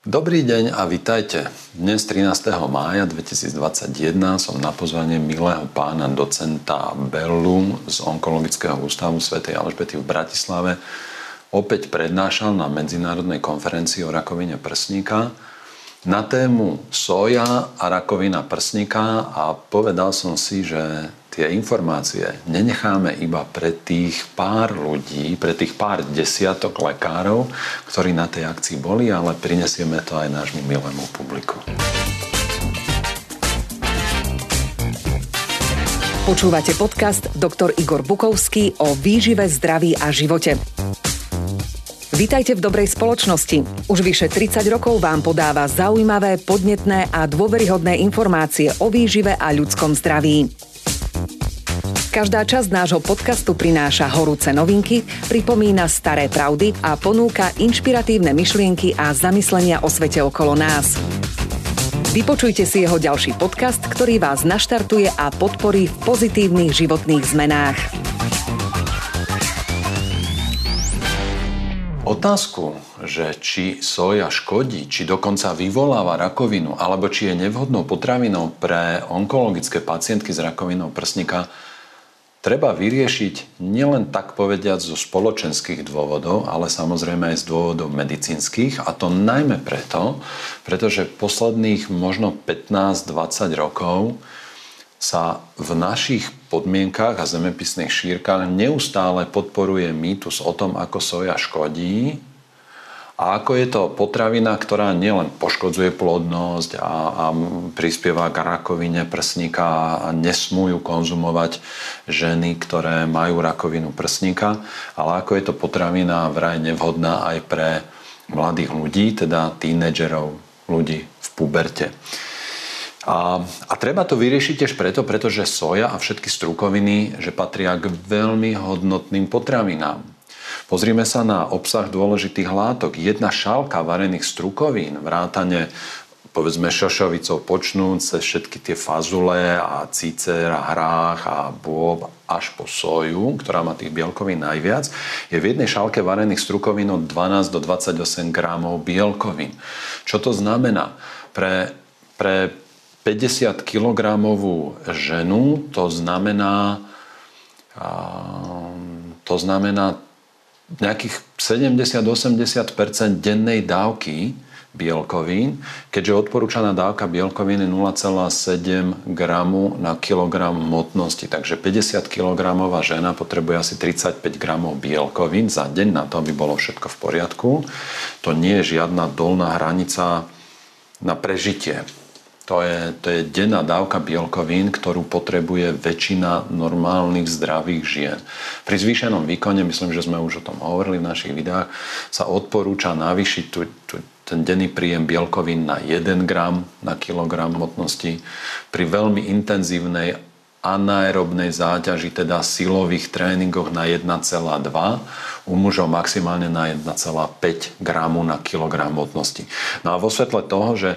Dobrý deň a vitajte. Dnes 13. mája 2021 som na pozvanie milého pána docenta Berlu z Onkologického ústavu svätej Alžbety v Bratislave opäť prednášal na medzinárodnej konferencii o rakovine prsníka na tému soja a rakovina prsníka a povedal som si, že tie informácie nenecháme iba pre tých pár ľudí, pre tých pár desiatok lekárov, ktorí na tej akcii boli, ale prinesieme to aj nášmu milému publiku. Počúvate podcast Dr. Igor Bukovský o výžive, zdraví a živote. Vítajte v dobrej spoločnosti. Už vyše 30 rokov vám podáva zaujímavé, podnetné a dôveryhodné informácie o výžive a ľudskom zdraví. Každá časť nášho podcastu prináša horúce novinky, pripomína staré pravdy a ponúka inšpiratívne myšlienky a zamyslenia o svete okolo nás. Vypočujte si jeho ďalší podcast, ktorý vás naštartuje a podporí v pozitívnych životných zmenách. Otázku, že či soja škodí, či dokonca vyvoláva rakovinu, alebo či je nevhodnou potravinou pre onkologické pacientky s rakovinou prsníka, treba vyriešiť nielen tak povediať zo spoločenských dôvodov, ale samozrejme aj z dôvodov medicínskych, a to najmä pretože posledných možno 15-20 rokov sa v našich podmienkach a zemepisných šírkach neustále podporuje mýtus o tom, ako soja škodí a ako je to potravina, ktorá nielen poškodzuje plodnosť a prispieva k rakovine prsníka a nesmú ju konzumovať ženy, ktoré majú rakovinu prsníka, ale ako je to potravina vraj nevhodná aj pre mladých ľudí, teda tínedžerov, ľudí v puberte. A treba to vyriešiť tiež pretože soja a všetky strukoviny, že patria k veľmi hodnotným potravinám. Pozrime sa na obsah dôležitých látok. Jedna šálka varených strukovín, vrátane povedzme šošovicou počnúť cez všetky tie fazule a cícer a hrách a bôb až po soju, ktorá má tých bielkovín najviac, je v jednej šálke varených strukovín od 12 do 28 gramov bielkovín. Čo to znamená? Pre 50 kilogramovú ženu to znamená nejakých 70-80% dennej dávky bielkovín, keďže odporúčaná dávka bielkovín je 0,7 gramu na kilogram hmotnosti. Takže 50 kilogramová žena potrebuje asi 35 gramov bielkovín za deň na to, aby bolo všetko v poriadku. To nie je žiadna dolná hranica na prežitie. To je denná dávka bielkovín, ktorú potrebuje väčšina normálnych zdravých žien. Pri zvýšenom výkone, myslím, že sme už o tom hovorili v našich videách, sa odporúča navýšiť ten denný príjem bielkovín na 1 gram na kilogram hmotnosti. Pri veľmi intenzívnej anaerobnej záťaži, teda silových tréningoch na 1,2, u mužov maximálne na 1,5 gramu na kilogram hmotnosti. No a vo svetle toho, že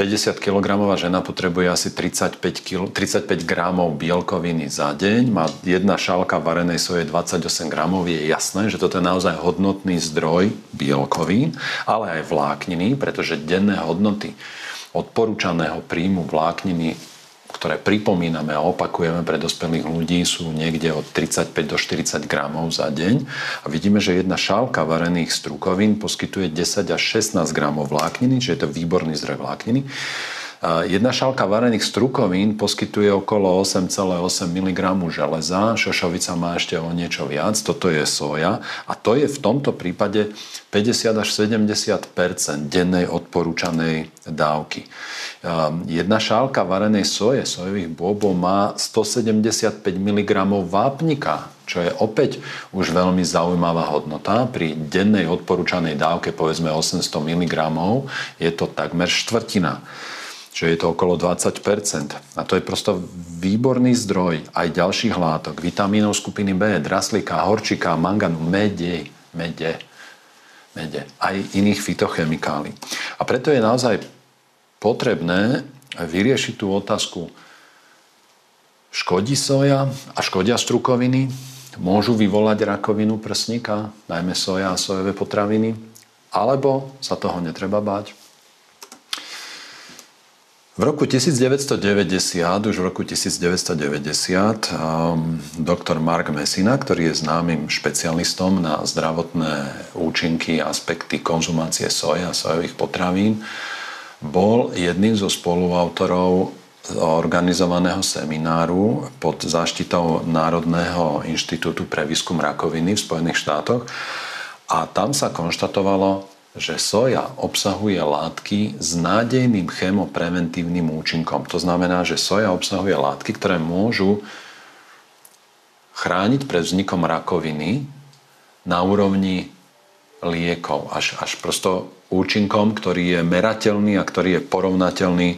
50 kilogramová žena potrebuje asi 35 gramov bielkoviny za deň, má jedna šálka varenej soje 28 gramov, je jasné, že toto je naozaj hodnotný zdroj bielkovín, ale aj vlákniny, pretože denné hodnoty odporúčaného príjmu vlákniny, ktoré pripomíname a opakujeme pre dospelých ľudí, sú niekde od 35 do 40 gramov za deň. A vidíme, že jedna šálka varených strukovín poskytuje 10 až 16 gramov vlákniny, čiže je to výborný zdroj vlákniny. Jedna šálka varených strukovín poskytuje okolo 8,8 mg železa, šošovica má ešte o niečo viac, toto je soja a to je v tomto prípade 50 až 70% dennej odporúčanej dávky. Jedna šálka varenej soje, sojových bôbov, má 175 mg vápnika, čo je opäť už veľmi zaujímavá hodnota. Pri dennej odporúčanej dávke, povedzme 800 mg, je to takmer štvrtina. Čiže je to okolo 20%. A to je prosto výborný zdroj aj ďalších látok. Vitamínov skupiny B, draslíka, horčika, manganu, mede, aj iných fitochemikálií. A preto je naozaj potrebné vyriešiť tú otázku. Škodí soja a škodia strukoviny? Môžu vyvolať rakovinu prsníka, najmä soja a sojové potraviny? alebo sa toho netreba báť. V roku 1990, už v roku 1990 doktor Mark Messina, ktorý je známym špecialistom na zdravotné účinky, aspekty konzumácie soje a sojových potravín, bol jedným zo spoluautorov organizovaného semináru pod záštitou Národného inštitútu pre výskum rakoviny v Spojených štátoch a tam sa konštatovalo, že soja obsahuje látky s nádejným chemopreventívnym účinkom. To znamená, že soja obsahuje látky, ktoré môžu chrániť pred vznikom rakoviny na úrovni liekov, až prosto účinkom, ktorý je merateľný a ktorý je porovnateľný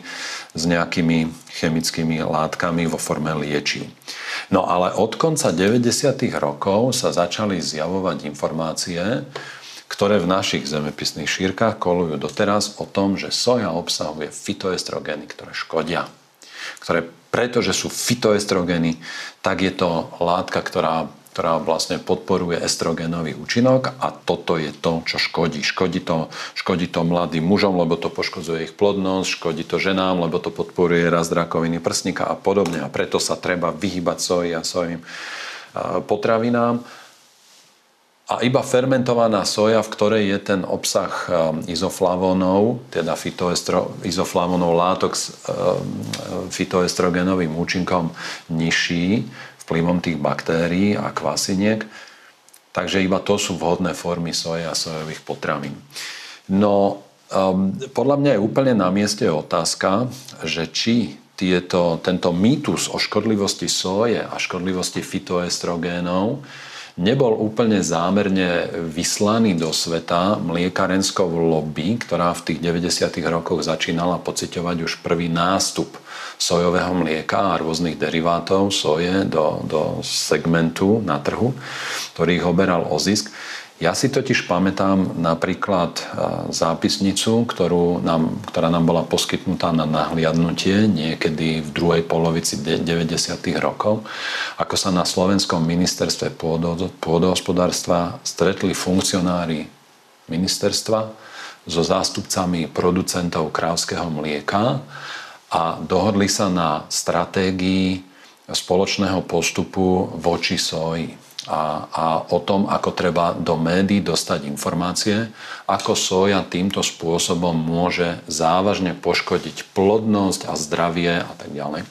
s nejakými chemickými látkami vo forme liečiv. No ale od konca 90. rokov sa začali zjavovať informácie, ktoré v našich zemepisných šírkach kolujú doteraz o tom, že soja obsahuje fytoestrogeny, ktoré škodia. Pretože sú fytoestrogeny, tak je to látka, ktorá vlastne podporuje estrogenový účinok a toto je to, čo škodí. Škodí to mladým mužom, lebo to poškodzuje ich plodnosť, škodí to ženám, lebo to podporuje rast rakoviny prsníka a podobne. A preto sa treba vyhýbať soji a sojovým potravinám. A iba fermentovaná soja, v ktorej je ten obsah izoflavónov, teda izoflavónov látok s fytoestrogenovým účinkom nižší, vplyvom tých baktérií a kvasiniek. Takže iba to sú vhodné formy soje a sojových potravín. No, podľa mňa je úplne na mieste otázka, že či tento mýtus o škodlivosti soje a škodlivosti fytoestrogénov nebol úplne zámerne vyslaný do sveta mliekarenskou lobby, ktorá v tých 90. rokoch začínala pociťovať už prvý nástup sojového mlieka a rôznych derivátov soje do segmentu na trhu, ktorý ich oberal o zisk. Ja si totiž pamätám napríklad zápisnicu, ktorá nám bola poskytnutá na nahliadnutie niekedy v druhej polovici 90. rokov, ako sa na Slovenskom ministerstve pôdohospodárstva stretli funkcionári ministerstva so zástupcami producentov krávskeho mlieka a dohodli sa na stratégii spoločného postupu voči soji. A o tom, ako treba do médií dostať informácie, ako soja týmto spôsobom môže závažne poškodiť plodnosť a zdravie a tak ďalej.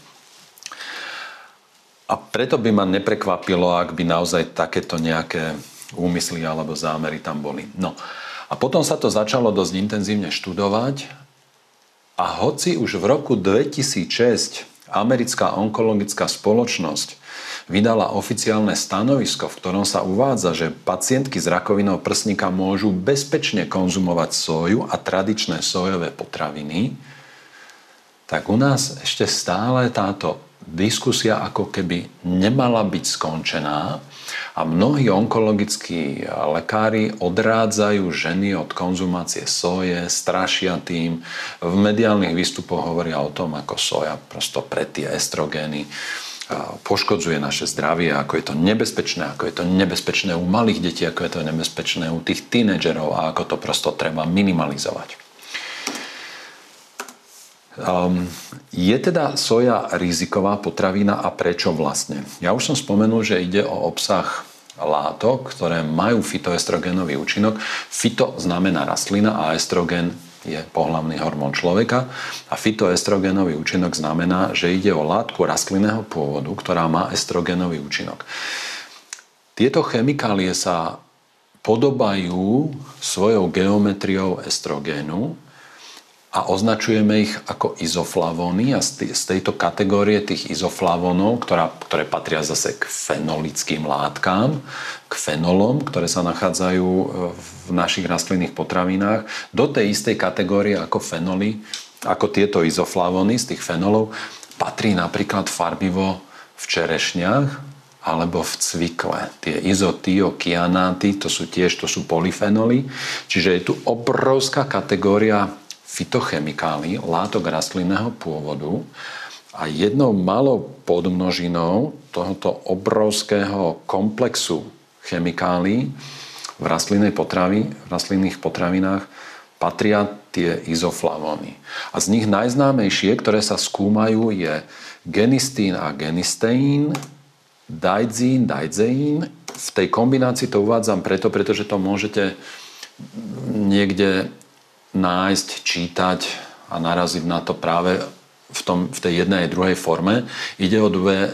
A preto by ma neprekvapilo, ak by naozaj takéto nejaké úmysly alebo zámery tam boli. No a potom sa to začalo dosť intenzívne študovať a hoci už v roku 2006 Americká onkologická spoločnosť vydala oficiálne stanovisko, v ktorom sa uvádza, že pacientky s rakovinou prsníka môžu bezpečne konzumovať soju a tradičné sojové potraviny, tak u nás ešte stále táto diskusia ako keby nemala byť skončená a mnohí onkologickí lekári odrádzajú ženy od konzumácie soje, strašia tým, v mediálnych výstupoch hovoria o tom, ako soja prosto pre tie estrogény poškodzuje naše zdravie, ako je to nebezpečné, u malých detí, ako je to nebezpečné u tých tínedžerov a ako to prosto treba minimalizovať. Je teda soja riziková potravina a prečo vlastne? Ja už som spomenul, že ide o obsah látok, ktoré majú fytoestrogenový účinok. Fyto znamená rastlina a estrogen je pohlavný hormón človeka a fytoestrogenový účinok znamená, že ide o látku rastlinného pôvodu, ktorá má estrogenový účinok. Tieto chemikálie sa podobajú svojou geometriou estrogénu a označujeme ich ako izoflavóny a z tejto kategórie tých izoflavónov, ktoré patria zase k fenolickým látkám, k fenolom, ktoré sa nachádzajú v našich rastlinných potravinách, do tej istej kategórie ako fenoly, ako tieto izoflavóny z tých fenolov patrí napríklad farbivo v čerešniach alebo v cvikle. Tie izotiokianáty, to sú polyfenoly, čiže je tu obrovská kategória fytochemikálií, látok rastlinného pôvodu a jednou malou podmnožinou tohoto obrovského komplexu chemikálií v rastlinných potravinách patria tie izoflavóny. A z nich najznámejšie, ktoré sa skúmajú, je genistín a genisteín, daidzín, daidzeín. V tej kombinácii to uvádzam preto, pretože to môžete niekde nájsť, čítať a naraziť na to práve v tej jednej a druhej forme. Ide o dve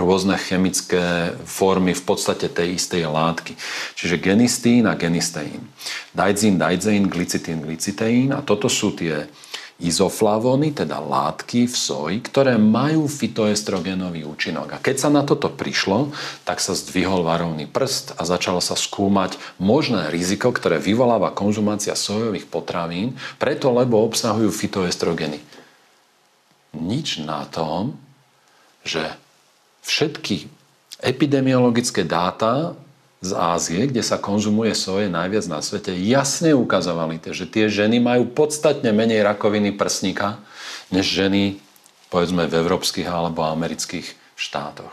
rôzne chemické formy v podstate tej istej látky. Čiže genistín a genisteín. Daidzín, daidzeín, glycitín, glycitéín. A toto sú tie izoflavóny, teda látky v soji, ktoré majú fitoestrogenový účinok. A keď sa na toto prišlo, tak sa zdvihol varovný prst a začalo sa skúmať možné riziko, ktoré vyvoláva konzumácia sojových potravín, preto lebo obsahujú fitoestrogeny. Nič na tom, že všetky epidemiologické dáta z Ázie, kde sa konzumuje soje najviac na svete, jasne ukazovali, že tie ženy majú podstatne menej rakoviny prsníka, než ženy, povedzme, v európskych alebo amerických štátoch.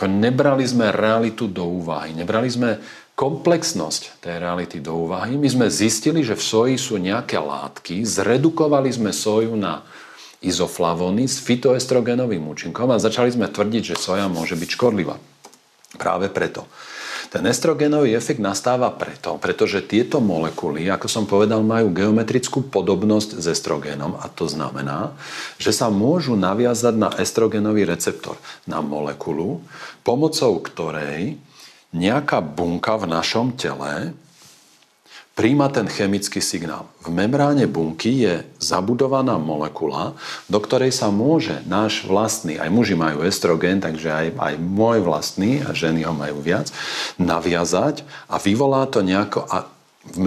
Nebrali sme realitu do úvahy, nebrali sme komplexnosť tej reality do úvahy. My sme zistili, že v soji sú nejaké látky, zredukovali sme soju na izoflavóny s fitoestrogenovým účinkom a začali sme tvrdiť, že soja môže byť škodlivá. Práve preto. Ten estrogenový efekt nastáva preto, pretože tieto molekuly, ako som povedal, majú geometrickú podobnosť s estrogénom a to znamená, že sa môžu naviazať na estrogenový receptor, na molekulu, pomocou ktorej nejaká bunka v našom tele príjma ten chemický signál. V membráne bunky je zabudovaná molekula, do ktorej sa môže náš vlastný, aj muži majú estrogen, takže aj môj vlastný, a ženy ho majú viac, naviazať a vyvolá to nejako v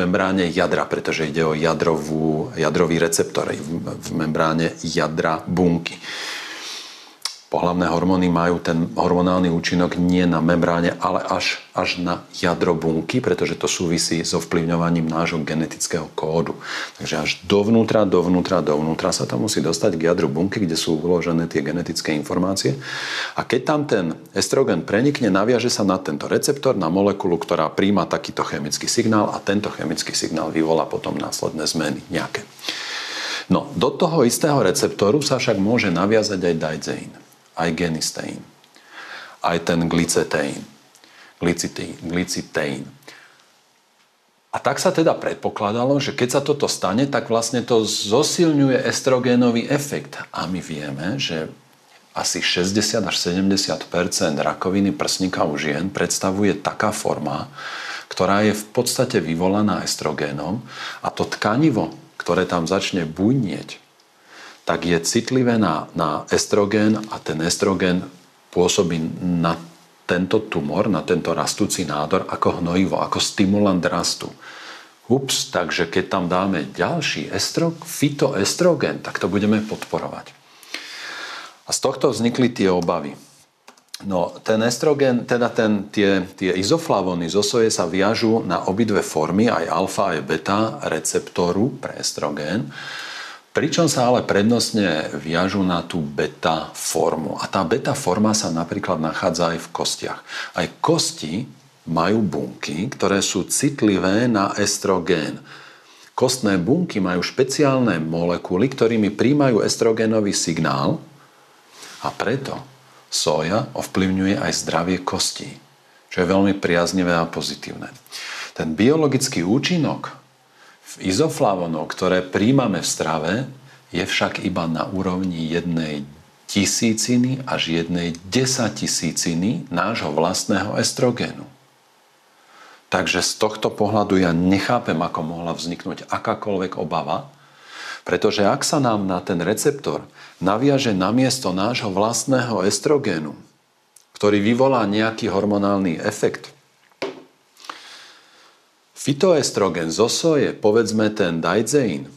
membráne jadra, pretože ide o jadrový receptor v membráne jadra bunky. Pohlavné hormóny majú ten hormonálny účinok nie na membráne, ale až na jadro bunky, pretože to súvisí so vplyvňovaním nášho genetického kódu. Takže až dovnútra sa to musí dostať k jadru bunky, kde sú uložené tie genetické informácie. A keď tam ten estrogen prenikne, naviaže sa na tento receptor, na molekulu, ktorá príjma takýto chemický signál a tento chemický signál vyvolá potom následné zmeny nejaké. No, do toho istého receptoru sa však môže naviazať aj daidzeín, aj genisteín, aj ten glycitéin. A tak sa teda predpokladalo, že keď sa toto stane, tak vlastne to zosilňuje estrogénový efekt. A my vieme, že asi 60 až 70 % rakoviny prsníka u žien predstavuje taká forma, ktorá je v podstate vyvolaná estrogénom a to tkanivo, ktoré tam začne bujnieť, tak je citlivé na estrogén a ten estrogén pôsobí na tento tumor, na tento rastúci nádor ako hnojivo, ako stimulant rastu. Ups, takže keď tam dáme ďalší fitoestrogen, tak to budeme podporovať. A z tohto vznikli tie obavy. No, ten estrogen, teda tie izoflavóny zo soje sa viažú na obidve formy, aj alfa, aj beta receptoru pre estrogén. Pričom sa ale prednostne viažú na tú beta formu. A tá beta forma sa napríklad nachádza aj v kostiach. Aj kosti majú bunky, ktoré sú citlivé na estrogén. Kostné bunky majú špeciálne molekuly, ktorými príjmajú estrogénový signál a preto soja ovplyvňuje aj zdravie kostí, čo je veľmi priaznivé a pozitívne. Ten biologický účinok izoflavónov, ktoré príjmame v strave, je však iba na úrovni 1/1000 až 1/1000 nášho vlastného estrogénu. Takže z tohto pohľadu ja nechápem, ako mohla vzniknúť akákoľvek obava, pretože ak sa nám na ten receptor naviaže namiesto nášho vlastného estrogénu, ktorý vyvolá nejaký hormonálny efekt, fitoestrogen zo soje, povedzme ten daidzeín,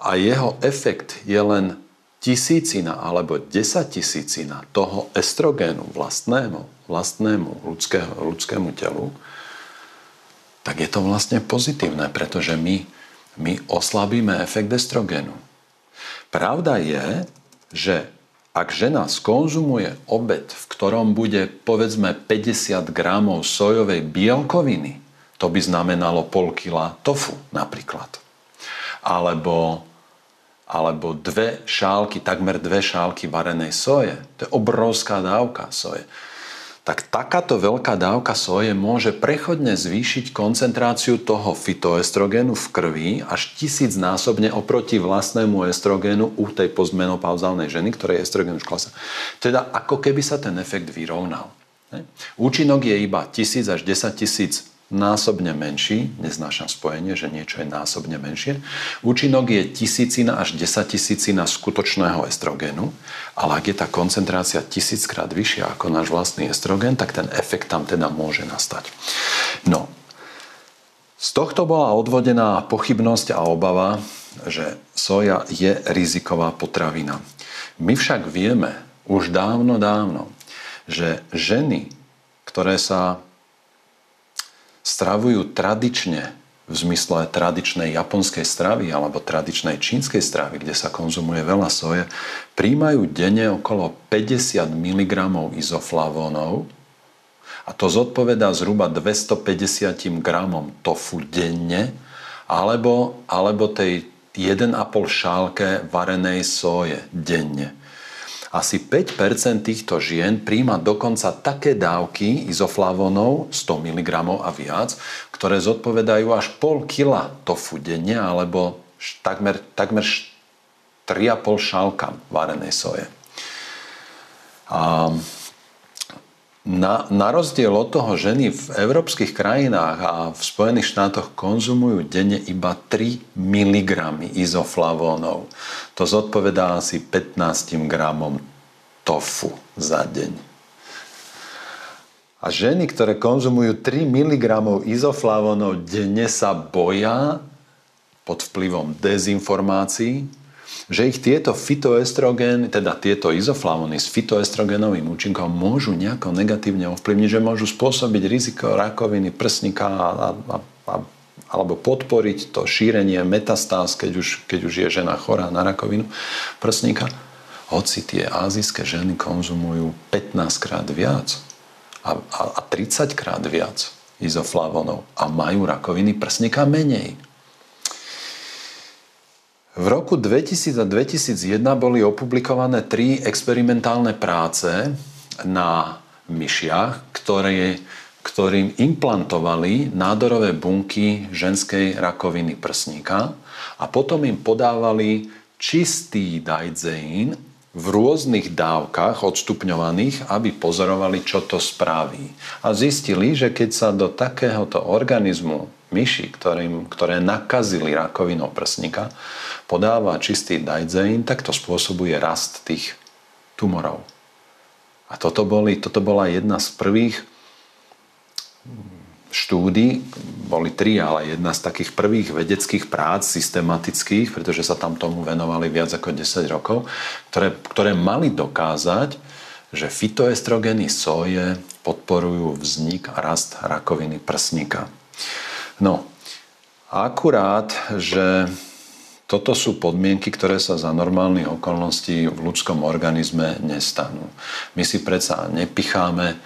a jeho efekt je len 1/1000 alebo 10/1000 toho estrogénu vlastnému ľudskému telu, tak je to vlastne pozitívne, pretože my oslabíme efekt estrogénu. Pravda je, že Ak žena skonzumuje obed, v ktorom bude povedzme 50 gramov sojovej bielkoviny, to by znamenalo pol kila tofu napríklad. Alebo takmer dve šálky varenej soje. To je obrovská dávka soje. Tak takáto veľká dávka soje môže prechodne zvýšiť koncentráciu toho fitoestrogénu v krvi až 1000-násobne oproti vlastnému estrogénu u tej postmenopauzálnej ženy, ktorej estrogén už klesá. Teda ako keby sa ten efekt vyrovnal. Účinok je iba 1000 až 10 000 násobne menší, neznášam spojenie, že niečo je násobne menšie. Účinok je 1000 až 10 000 skutočného estrogénu, ale ak je tá koncentrácia 1000-krát vyššia ako náš vlastný estrogén, tak ten efekt tam teda môže nastať. No, z tohto bola odvodená pochybnosť a obava, že soja je riziková potravina. My však vieme už dávno, že ženy, ktoré sa stravujú tradične, v zmysle tradičnej japonskej stravy alebo tradičnej čínskej stravy, kde sa konzumuje veľa soje, príjmajú denne okolo 50 mg izoflavónov a to zodpovedá zhruba 250 g tofu denne alebo tej 1,5 šálke varenej soje denne. Asi 5% týchto žien príjma dokonca také dávky izoflavónov, 100 mg a viac, ktoré zodpovedajú až pol kila tofu denne alebo takmer 3,5 šálka varenej soje. A na rozdiel od toho ženy v európskych krajinách a v Spojených štátoch konzumujú denne iba 3 mg izoflavónov. To zodpovedá asi 15 gramom tofu za deň. A ženy, ktoré konzumujú 3 mg izoflavónov denne, sa boja pod vplyvom dezinformácií, že ich tieto fitoestrogény, teda tieto izoflavóny s fitoestrogenovým účinkom môžu nejako negatívne ovplyvniť, že môžu spôsobiť riziko rakoviny prsníka alebo podporiť to šírenie metastáz, keď už je žena chorá na rakovinu prsníka. Hoci tie ázijské ženy konzumujú 15-krát viac a 30-krát viac izoflavónov a majú rakoviny prsníka menej. V roku 2000 a 2001 boli opublikované 3 experimentálne práce na myšiach, ktorým implantovali nádorové bunky ženskej rakoviny prsníka a potom im podávali čistý daidzeín v rôznych dávkach odstupňovaných, aby pozorovali, čo to spraví. A zistili, že keď sa do takéhoto organizmu myši, ktoré nakazili rakovinou prsníka, podáva čistý daidzeín, tak to spôsobuje rast tých tumorov. A toto bola jedna z prvých štúdí, boli 3, ale jedna z takých prvých vedeckých prác systematických, pretože sa tam tomu venovali viac ako 10 rokov, ktoré mali dokázať, že fitoestrogeny soje podporujú vznik a rast rakoviny prsníka. No, akurát, že toto sú podmienky, ktoré sa za normálnych okolností v ľudskom organizme nestanú. My si predsa nepicháme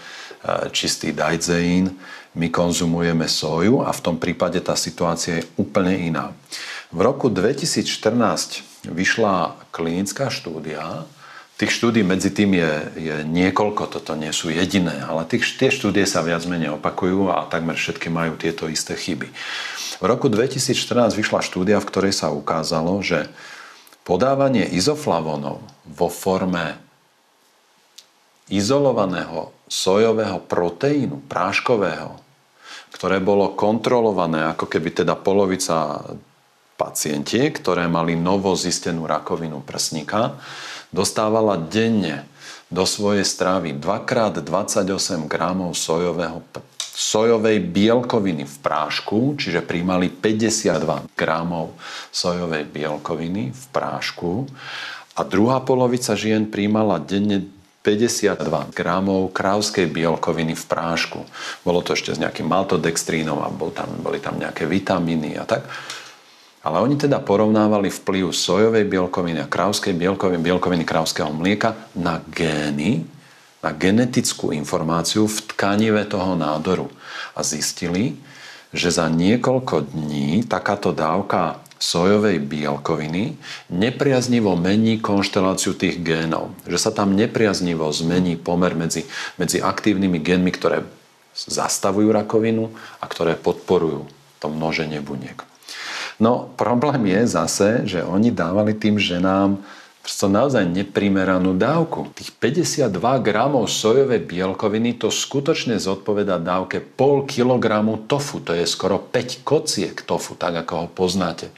čistý daidzeín, my konzumujeme soju a v tom prípade tá situácia je úplne iná. V roku 2014 vyšla klinická štúdia. Tých štúdí medzi tým je niekoľko, toto nie sú jediné, ale tie štúdie sa viac menej opakujú a takmer všetky majú tieto isté chyby. V roku 2014 vyšla štúdia, v ktorej sa ukázalo, že podávanie izoflavónov vo forme izolovaného sojového proteínu, práškového, ktoré bolo kontrolované, ako keby teda polovica pacientiek, ktoré mali novo zistenú rakovinu prsníka, dostávala denne do svojej stravy 2x28 gramov sojovej bielkoviny v prášku, čiže príjmali 52 gramov sojovej bielkoviny v prášku a druhá polovica žien príjmala denne 52 gramov krávskej bielkoviny v prášku. Bolo to ešte s nejakým maltodextrínom a boli tam nejaké vitamíny a tak. A Ale oni teda porovnávali vplyv sojovej bielkoviny a krávskej bielkoviny, bielkoviny krávskeho mlieka na gény, na genetickú informáciu v tkanive toho nádoru. A zistili, že za niekoľko dní takáto dávka sojovej bielkoviny nepriaznivo mení konšteláciu tých génov. Že sa tam nepriaznivo zmení pomer medzi aktívnymi génmi, ktoré zastavujú rakovinu a ktoré podporujú to množenie buniek. No, problém je zase, že oni dávali tým ženám prosto naozaj neprimeranú dávku. Tých 52 gramov sojovej bielkoviny to skutočne zodpovedá dávke pol kilogramu tofu. To je skoro 5 kociek tofu, tak ako ho poznáte.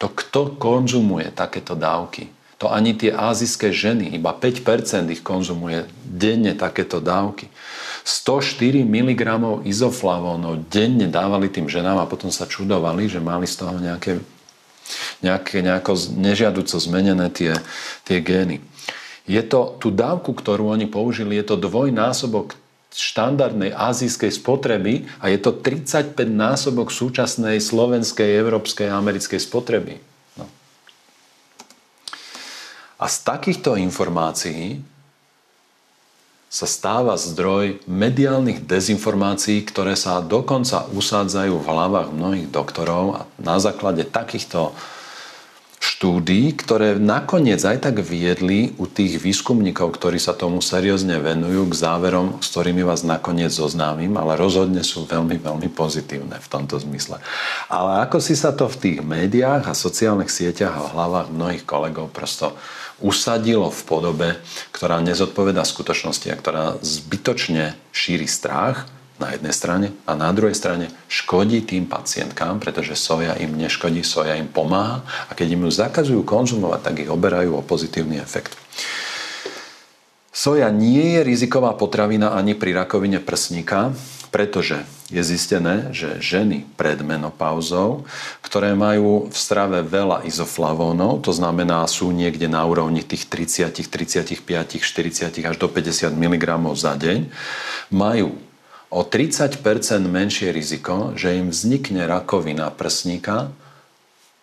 To kto konzumuje takéto dávky? To ani tie ázijské ženy, iba 5% ich konzumuje denne takéto dávky. 104 mg izoflavónov denne dávali tým ženám a potom sa čudovali, že mali z toho nejako nežiaduco zmenené tie gény. Tú dávku, ktorú oni použili, je to dvojnásobok štandardnej azijskej spotreby a je to 35 násobok súčasnej slovenskej, európskej a americkej spotreby. No. A z takýchto informácií sa stáva zdroj mediálnych dezinformácií, ktoré sa dokonca usádzajú v hlavách mnohých doktorov a na základe takýchto štúdií, ktoré nakoniec aj tak viedli u tých výskumníkov, ktorí sa tomu seriózne venujú, k záverom, s ktorými vás nakoniec zoznámim, ale rozhodne sú veľmi, veľmi pozitívne v tomto zmysle. Ale ako si sa to v tých médiách a sociálnych sieťach a v hlavách mnohých kolegov prosto usadilo v podobe, ktorá nezodpovedá skutočnosti a ktorá zbytočne šíri strach na jednej strane a na druhej strane škodí tým pacientkám, pretože soja im neškodí, soja im pomáha a keď im ju zakazujú konzumovať, tak ich oberajú o pozitívny efekt. Soja nie je riziková potravina ani pri rakovine prsníka, pretože je zistené, že ženy pred menopauzou, ktoré majú v strave veľa izoflavónov, to znamená sú niekde na úrovni tých 30, 35, 40 až do 50 mg za deň, majú o 30% menšie riziko, že im vznikne rakovina prsníka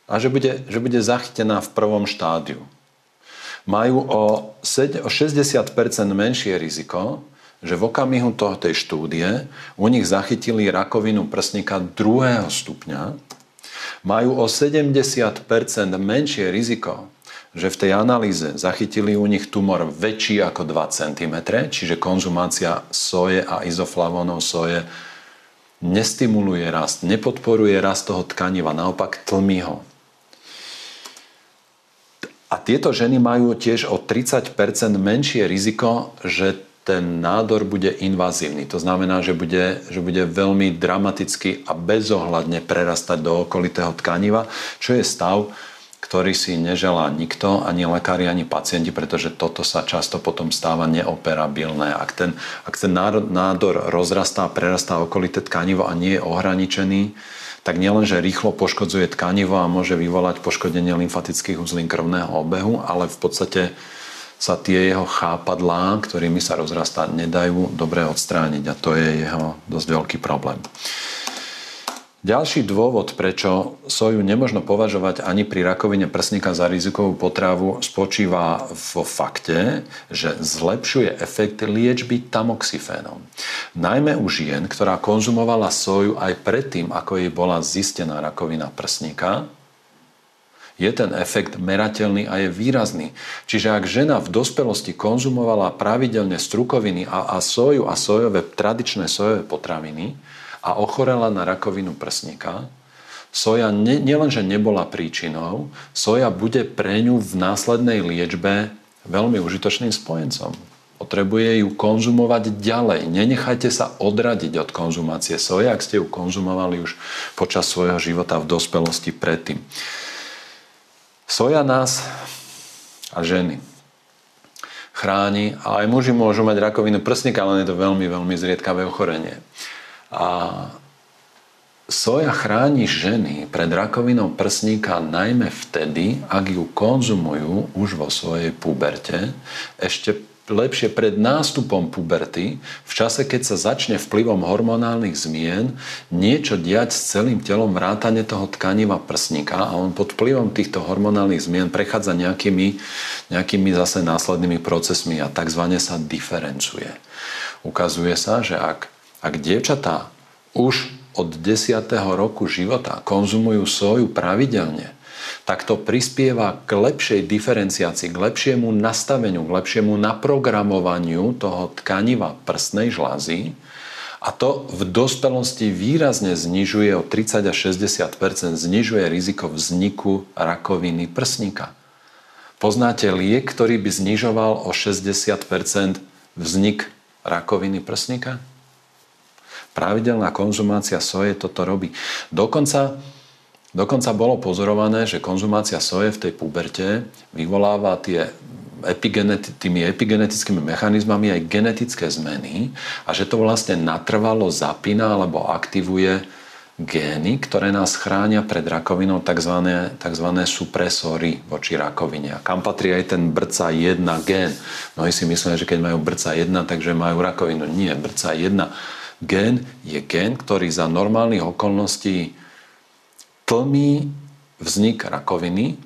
a že bude zachytená v prvom štádiu. Majú o 60% menšie riziko, že v okamihu tej štúdie u nich zachytili rakovinu prsníka 2. stupňa, majú o 70% menšie riziko, že v tej analýze zachytili u nich tumor väčší ako 2 cm, čiže konzumácia soje a izoflavónov soje nestimuluje rast, nepodporuje rast toho tkaniva, naopak tlmi ho. A tieto ženy majú tiež o 30% menšie riziko, že ten nádor bude invazívny. To znamená, že bude veľmi dramaticky a bezohľadne prerastať do okolitého tkaniva, čo je stav, ktorý si neželá nikto, ani lekári, ani pacienti, pretože toto sa často potom stáva neoperabilné. Ak ten nádor rozrastá, prerastá okolité tkanivo a nie je ohraničený, tak nielenže rýchlo poškodzuje tkanivo a môže vyvolať poškodenie lymfatických uzlín krvného obehu, ale v podstate sa tie jeho chápadlá, ktorými sa rozrastá, nedajú dobre odstrániť a to je jeho dosť veľký problém. Ďalší dôvod, prečo soju nemožno považovať ani pri rakovine prsníka za rizikovú potravu, spočíva vo fakte, že zlepšuje efekt liečby tamoxifénom. Najmä u žien, ktorá konzumovala soju aj predtým, ako jej bola zistená rakovina prsníka, je ten efekt merateľný a je výrazný. Čiže ak žena v dospelosti konzumovala pravidelne strukoviny a soju a sojové, tradičné sojové potraviny a ochorela na rakovinu prsníka, soja nielenže nebola príčinou, soja bude pre ňu v následnej liečbe veľmi užitočným spojencom. Potrebuje ju konzumovať ďalej. Nenechajte sa odradiť od konzumácie soje, ak ste ju konzumovali už počas svojho života v dospelosti predtým. Soja nás a ženy chráni, a aj muži môžu mať rakovinu prsníka, ale je to veľmi, veľmi zriedkavé ochorenie. A soja chráni ženy pred rakovinou prsníka najmä vtedy, ak ju konzumujú už vo svojej puberte, ešte lepšie pred nástupom puberty, v čase, keď sa začne vplyvom hormonálnych zmien niečo diať s celým telom, vrátane toho tkaniva prsníka, a on pod vplyvom týchto hormonálnych zmien prechádza nejakými zase následnými procesmi a takzvané sa diferencuje. Ukazuje sa, že ak dievčatá už od 10. roku života konzumujú soju pravidelne, tak to prispieva k lepšej diferenciácii, k lepšiemu nastaveniu, k lepšiemu naprogramovaniu toho tkaniva prstnej žľazy, a to v dospelosti výrazne znižuje o 30 až 60% znižuje riziko vzniku rakoviny prsníka. Poznáte liek, ktorý by znižoval o 60% vznik rakoviny prsníka? Pravidelná konzumácia soje toto robí. Dokonca bolo pozorované, že konzumácia soje v tej puberte vyvoláva tými epigenetickými mechanizmami aj genetické zmeny, a že to vlastne natrvalo zapína alebo aktivuje gény, ktoré nás chránia pred rakovinou, tzv. Supresory voči rakovine. A kam patrí aj ten BRCA1 gén? Mnohí si myslia, že keď majú BRCA1, takže majú rakovinu. Nie, BRCA1 gén je gén, ktorý za normálnych okolností tlmí vznik rakoviny,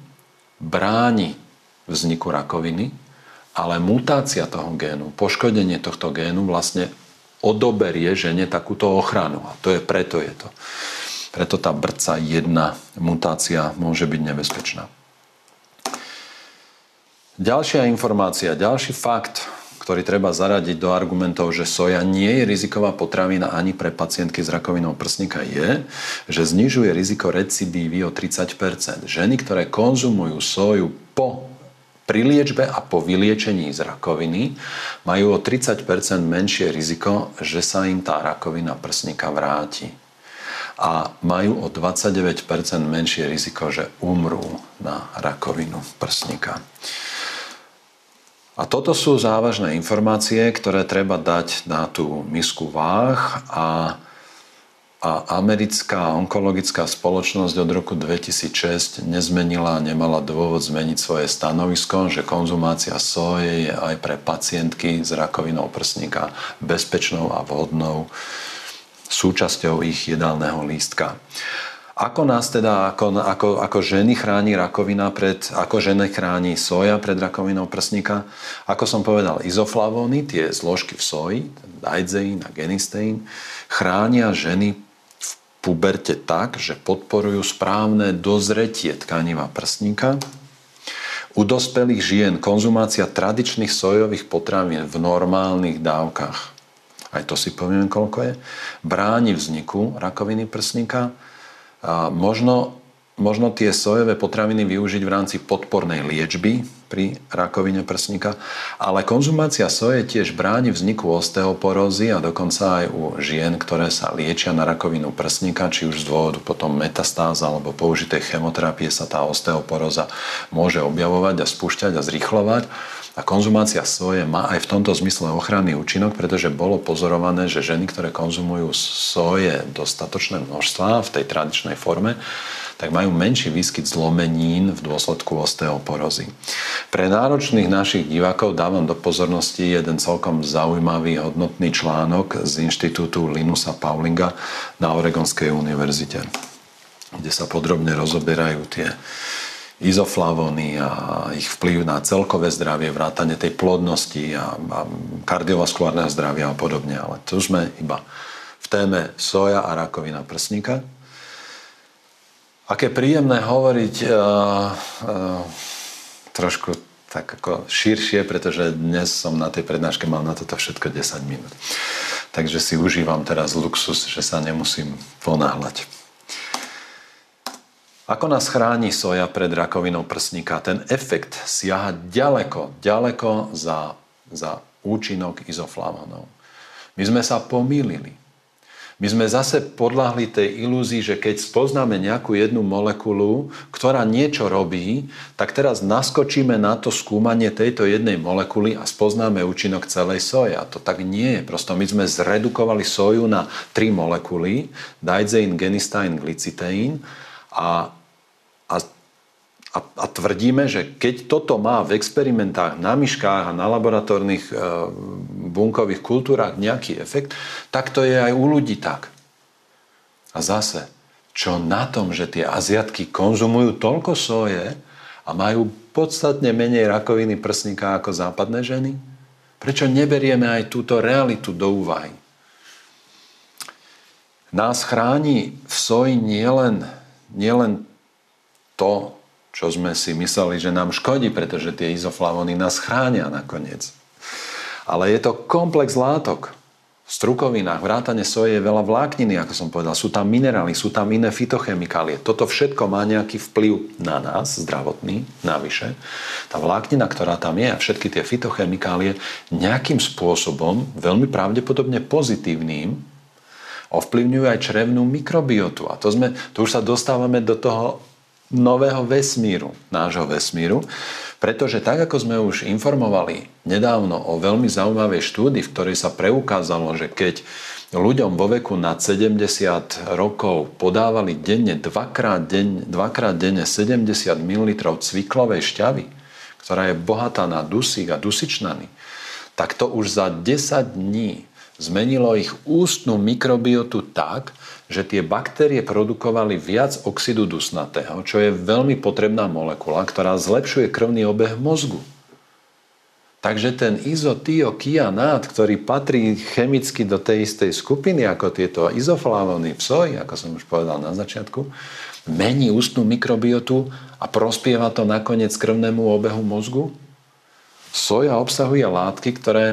bráni vzniku rakoviny, ale mutácia toho génu, poškodenie tohto génu vlastne odoberie žene takúto ochranu. A to je preto je to. Preto tá BRCA1 mutácia môže byť nebezpečná. Ďalšia informácia, ďalší fakt, ktorý treba zaradiť do argumentov, že soja nie je riziková potravina ani pre pacientky s rakovinou prsníka, je, že znižuje riziko recidívy o 30%. Ženy, ktoré konzumujú soju pri liečbe a po vyliečení z rakoviny, majú o 30% menšie riziko, že sa im tá rakovina prsníka vráti. A majú o 29% menšie riziko, že umrú na rakovinu prsníka. A toto sú závažné informácie, ktoré treba dať na tú misku váh, a americká onkologická spoločnosť od roku 2006 nezmenila a nemala dôvod zmeniť svoje stanovisko, že konzumácia soje je aj pre pacientky s rakovinou prsníka bezpečnou a vhodnou súčasťou ich jedálneho lístka. Ako nás teda, ako ženy chráni rakovina ako ženy chráni soja pred rakovinou prsníka? Ako som povedal, izoflavóny, tie zložky v soji, daidzein a genistein, chránia ženy v puberte tak, že podporujú správne dozretie tkaniva prsníka. U dospelých žien konzumácia tradičných sojových potravín v normálnych dávkach, aj to si poviem, koľko je, bráni vzniku rakoviny prsníka. A možno tie sojové potraviny využiť v rámci podpornej liečby pri rakovine prsníka, ale konzumácia soje tiež bráni vzniku osteoporózy, a dokonca aj u žien, ktoré sa liečia na rakovinu prsníka, či už z dôvodu potom metastáza alebo použitej chemoterapie, sa tá osteoporóza môže objavovať a spúšťať a zrýchlovať. A konzumácia soje má aj v tomto zmysle ochranný účinok, pretože bolo pozorované, že ženy, ktoré konzumujú soje dostatočné množstva v tej tradičnej forme, tak majú menší výskyt zlomenín v dôsledku osteoporózy. Pre náročných našich divákov dávam do pozornosti jeden celkom zaujímavý hodnotný článok z inštitútu Linusa Paulinga na Oregonskej univerzite, kde sa podrobne rozoberajú tie izoflavóny a ich vplyv na celkové zdravie, vrátane tej plodnosti a kardiovaskulárneho zdravia a podobne. Ale tu sme iba v téme soja a rakovina prsníka. Aké príjemné hovoriť trošku tak ako širšie, pretože dnes som na tej prednáške mal na toto všetko 10 minút. Takže si užívam teraz luxus, že sa nemusím ponáhľať. Ako nás chráni soja pred rakovinou prsníka? Ten efekt siaha ďaleko za účinok izoflavónov. My sme sa pomýlili. My sme zase podľahli tej ilúzii, že keď spoznáme nejakú jednu molekulu, ktorá niečo robí, tak teraz naskočíme na to skúmanie tejto jednej molekuly a spoznáme účinok celej soje. A to tak nie je. Prosto my sme zredukovali soju na 3 molekuly: daidzein, genistein, glycitein, a A tvrdíme, že keď toto má v experimentách na myškách a na laboratórnych bunkových kultúrách nejaký efekt, tak to je aj u ľudí tak. A zase, čo na tom, že tie Aziatky konzumujú toľko soje a majú podstatne menej rakoviny prsníka ako západné ženy? Prečo neberieme aj túto realitu do úvahy? Nás chráni v soji nielen to, čo sme si mysleli, že nám škodí, pretože tie izoflavóny nás chránia nakoniec. Ale je to komplex látok. V strukovinách, vrátane soje je veľa vlákniny, ako som povedal. Sú tam minerály, sú tam iné fytochemikálie. Toto všetko má nejaký vplyv na nás, zdravotný, navyše. Tá vláknina, ktorá tam je, a všetky tie fytochemikálie nejakým spôsobom, veľmi pravdepodobne pozitívnym, ovplyvňujú aj črevnú mikrobiotu. A to už sa dostávame do toho nového vesmíru, nášho vesmíru, pretože tak, ako sme už informovali nedávno o veľmi zaujímavej štúdii, v ktorej sa preukázalo, že keď ľuďom vo veku nad 70 rokov podávali dvakrát denne 70 ml cviklovej šťavy, ktorá je bohatá na dusík a dusičnany, tak to už za 10 dní zmenilo ich ústnu mikrobiotu tak, že tie baktérie produkovali viac oxidu dusnatého, čo je veľmi potrebná molekula, ktorá zlepšuje krvný obeh mozgu. Takže ten izotiokianát, ktorý patrí chemicky do tej istej skupiny ako tieto izoflavóny v soji, ako som už povedal na začiatku, mení ústnu mikrobiotu a prospieva to nakoniec krvnému obehu mozgu. Soja obsahuje látky, ktoré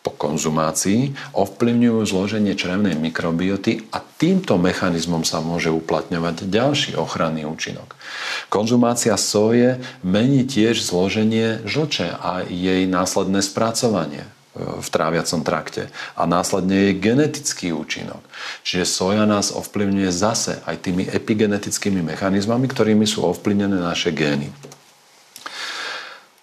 po konzumácii ovplyvňujú zloženie črevnej mikrobioty a týmto mechanizmom sa môže uplatňovať ďalší ochranný účinok. Konzumácia soje mení tiež zloženie žlče a jej následné spracovanie v tráviacom trakte a následne jej genetický účinok. Čiže soja nás ovplyvňuje zase aj tými epigenetickými mechanizmami, ktorými sú ovplyvnené naše gény.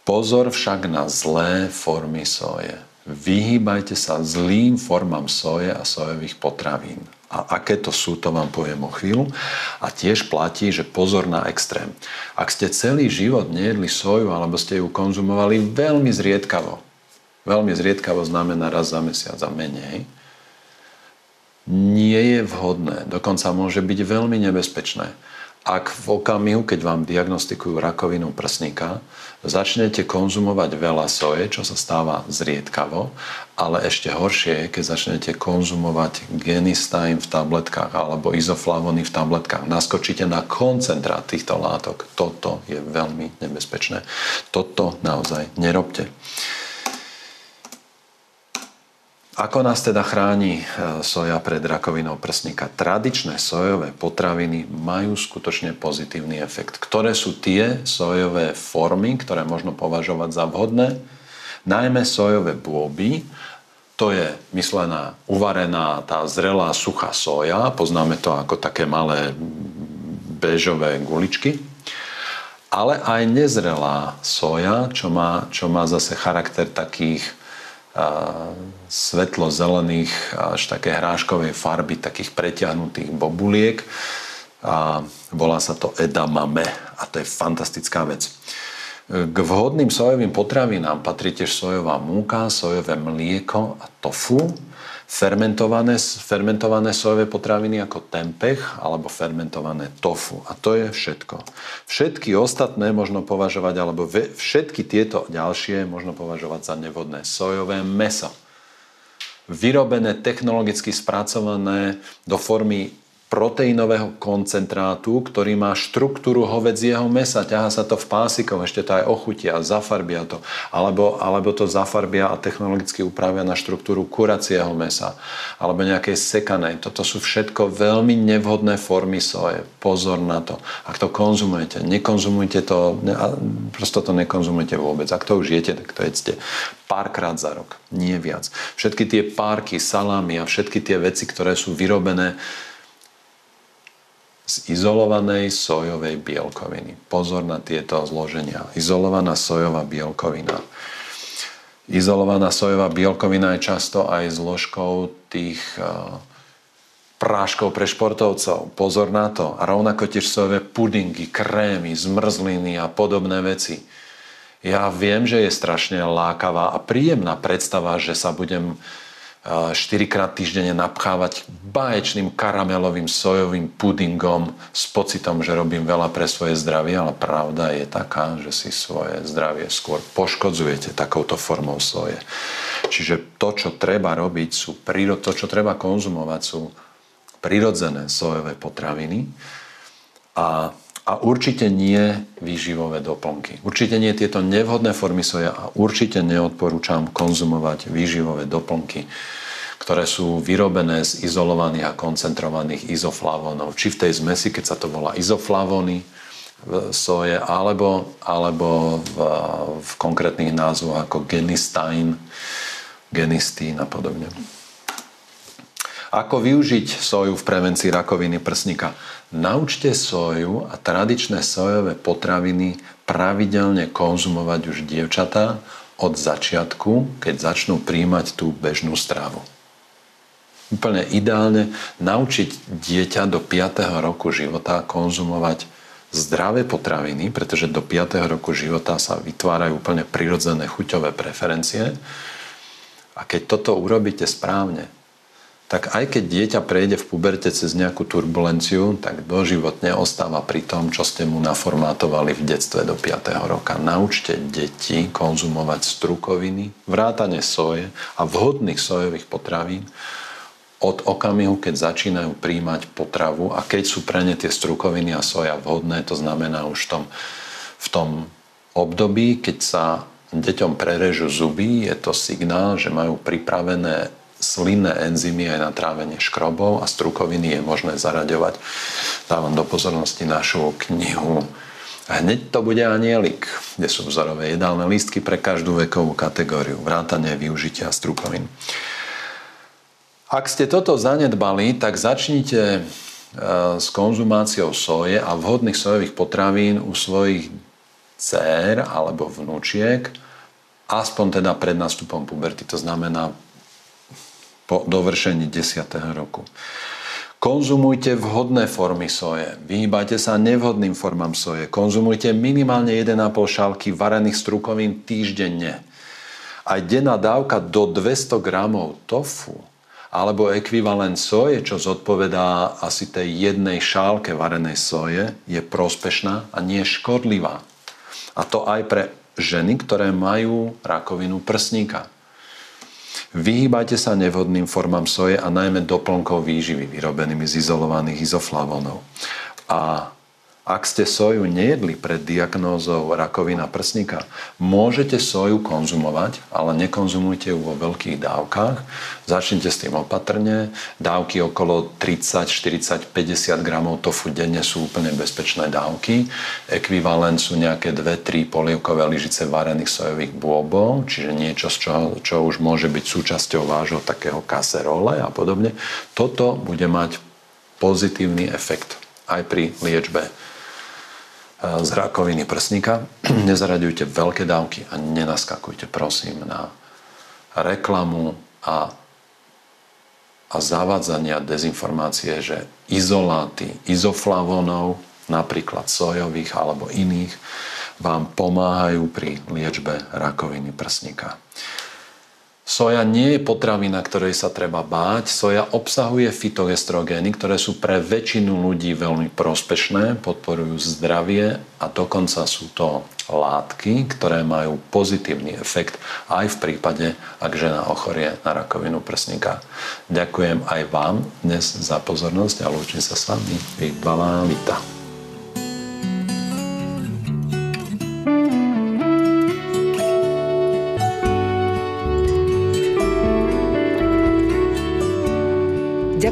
Pozor však na zlé formy soje. Vyhýbajte sa zlým formám soje a sojových potravín. A aké to sú, to vám poviem o chvíľu. A tiež platí, že pozor na extrém. Ak ste celý život nejedli soju, alebo ste ju konzumovali veľmi zriedkavo znamená raz za mesiac a menej, nie je vhodné. Dokonca môže byť veľmi nebezpečné. Ak v okamihu, keď vám diagnostikujú rakovinu prsníka, začnete konzumovať veľa soje, čo sa stáva zriedkavo, ale ešte horšie je, keď začnete konzumovať genistein v tabletkách alebo izoflavóny v tabletkách. Naskočíte na koncentrát týchto látok. Toto je veľmi nebezpečné. Toto naozaj nerobte. Ako nás teda chráni soja pred rakovinou prsníka? Tradičné sojové potraviny majú skutočne pozitívny efekt. Ktoré sú tie sojové formy, ktoré možno považovať za vhodné? Najmä sojové bôby, to je myslená uvarená, tá zrelá, suchá soja, poznáme to ako také malé béžové guličky, ale aj nezrelá soja, čo má zase charakter takých svetlo-zelených, až také hráškovej farby, takých preťahnutých bobuliek. A volá sa to edamame a to je fantastická vec. K vhodným sojovým potravinám patrí tiež sojová múka, sojové mlieko a tofu, fermentované sojové potraviny ako tempeh alebo fermentované tofu. A to je všetko. Všetky ostatné možno považovať, alebo všetky tieto ďalšie možno považovať za nevhodné. Sojové mäso. Vyrobené, technologicky spracované do formy proteínového koncentrátu, ktorý má štruktúru hovädzieho mäsa. Ťahá sa to v pásikoch, ešte to aj ochutia, zafarbia to. Alebo to zafarbia a technologicky upravia na štruktúru kuracieho mäsa. Alebo nejakej sekanej. Toto sú všetko veľmi nevhodné formy soje. Pozor na to. Ak to konzumujete, nekonzumujte to, prosto to nekonzumujte vôbec. Ak to už jete, tak to jedzte párkrát za rok. Nie viac. Všetky tie párky, salámy a všetky tie veci, ktoré sú vyrobené z izolovanej sojovej bielkoviny. Pozor na tieto zloženia. Izolovaná sojová bielkovina. Izolovaná sojová bielkovina je často aj zložkou tých práškov pre športovcov. Pozor na to. A rovnako tiež sojové pudingy, krémy, zmrzliny a podobné veci. Ja viem, že je strašne lákavá a príjemná predstava, že sa budem 4-krát týždenne napchávať báječným karamelovým sojovým pudingom s pocitom, že robím veľa pre svoje zdravie, ale pravda je taká, že si svoje zdravie skôr poškodzujete takouto formou soje. Čiže to, čo treba robiť, to, čo treba konzumovať, sú prirodzené sojové potraviny a určite nie výživové doplnky. Určite nie tieto nevhodné formy soja a určite neodporúčam konzumovať výživové doplnky, ktoré sú vyrobené z izolovaných a koncentrovaných izoflavónov. Či v tej zmesi, keď sa to volá izoflavóny soje, alebo v konkrétnych názvoch ako genistín a podobne. Ako využiť soju v prevencii rakoviny prsníka? Naučte soju a tradičné sojové potraviny pravidelne konzumovať už dievčatá od začiatku, keď začnú príjmať tú bežnú stravu. Úplne ideálne naučiť dieťa do 5. roku života konzumovať zdravé potraviny, pretože do 5. roku života sa vytvárajú úplne prirodzené chuťové preferencie. A keď toto urobíte správne, tak aj keď dieťa prejde v puberte cez nejakú turbulenciu, tak doživotne ostáva pri tom, čo ste mu naformátovali v detstve do 5. roka. Naučte deti konzumovať strukoviny, vrátane soje a vhodných sojových potravín od okamihu, keď začínajú príjmať potravu a keď sú pre ne tie strukoviny a soja vhodné, to znamená už v tom období, keď sa deťom prerežú zuby, je to signál, že majú pripravené slinné enzymy aj na trávenie škrobov a strukoviny je možné zaraďovať. Dávam do pozornosti našu knihu Hneď to bude anielik, kde sú vzorové jedálne lístky pre každú vekovú kategóriu, vrátane využitia strukovín. Ak ste toto zanedbali, tak začnite s konzumáciou soje a vhodných sojových potravín u svojich dcér alebo vnúčiek, aspoň teda pred nástupom puberty, to znamená po dovršení 10. roku. Konzumujte vhodné formy soje. Vyhýbajte sa nevhodným formám soje. Konzumujte minimálne 1,5 šálky varených strukovín týždenne. Aj denná dávka do 200 gramov tofu alebo ekvivalent soje, čo zodpovedá asi tej jednej šálke varenej soje, je prospešná a nie škodlivá. A to aj pre ženy, ktoré majú rakovinu prsníka. Vyhýbajte sa nevhodným formám soje a najmä doplnkov výživy vyrobenými z izolovaných izoflavónov. A ak ste soju nejedli pred diagnózou rakovina prsníka, môžete soju konzumovať, ale nekonzumujte ju vo veľkých dávkach. Začnite s tým opatrne. Dávky okolo 30, 40, 50 gramov tofu denne sú úplne bezpečné dávky. Ekvivalent sú nejaké 2-3 polievkové lyžice varených sojových bôbov, čiže niečo, čo už môže byť súčasťou vášho takého kaserole a podobne. Toto bude mať pozitívny efekt aj pri liečbe z rakoviny prsníka. Nezaraďujte veľké dávky a nenaskakujte, prosím, na reklamu a zavádzania dezinformácie, že izoláty izoflavónov, napríklad sojových alebo iných, vám pomáhajú pri liečbe rakoviny prsníka. Soja nie je potravina, ktorej sa treba báť. Soja obsahuje fytoestrogény, ktoré sú pre väčšinu ľudí veľmi prospešné, podporujú zdravie a dokonca sú to látky, ktoré majú pozitívny efekt aj v prípade, ak žena ochorie na rakovinu prsníka. Ďakujem aj vám dnes za pozornosť a lúčim sa s vami. Vybalá Vita.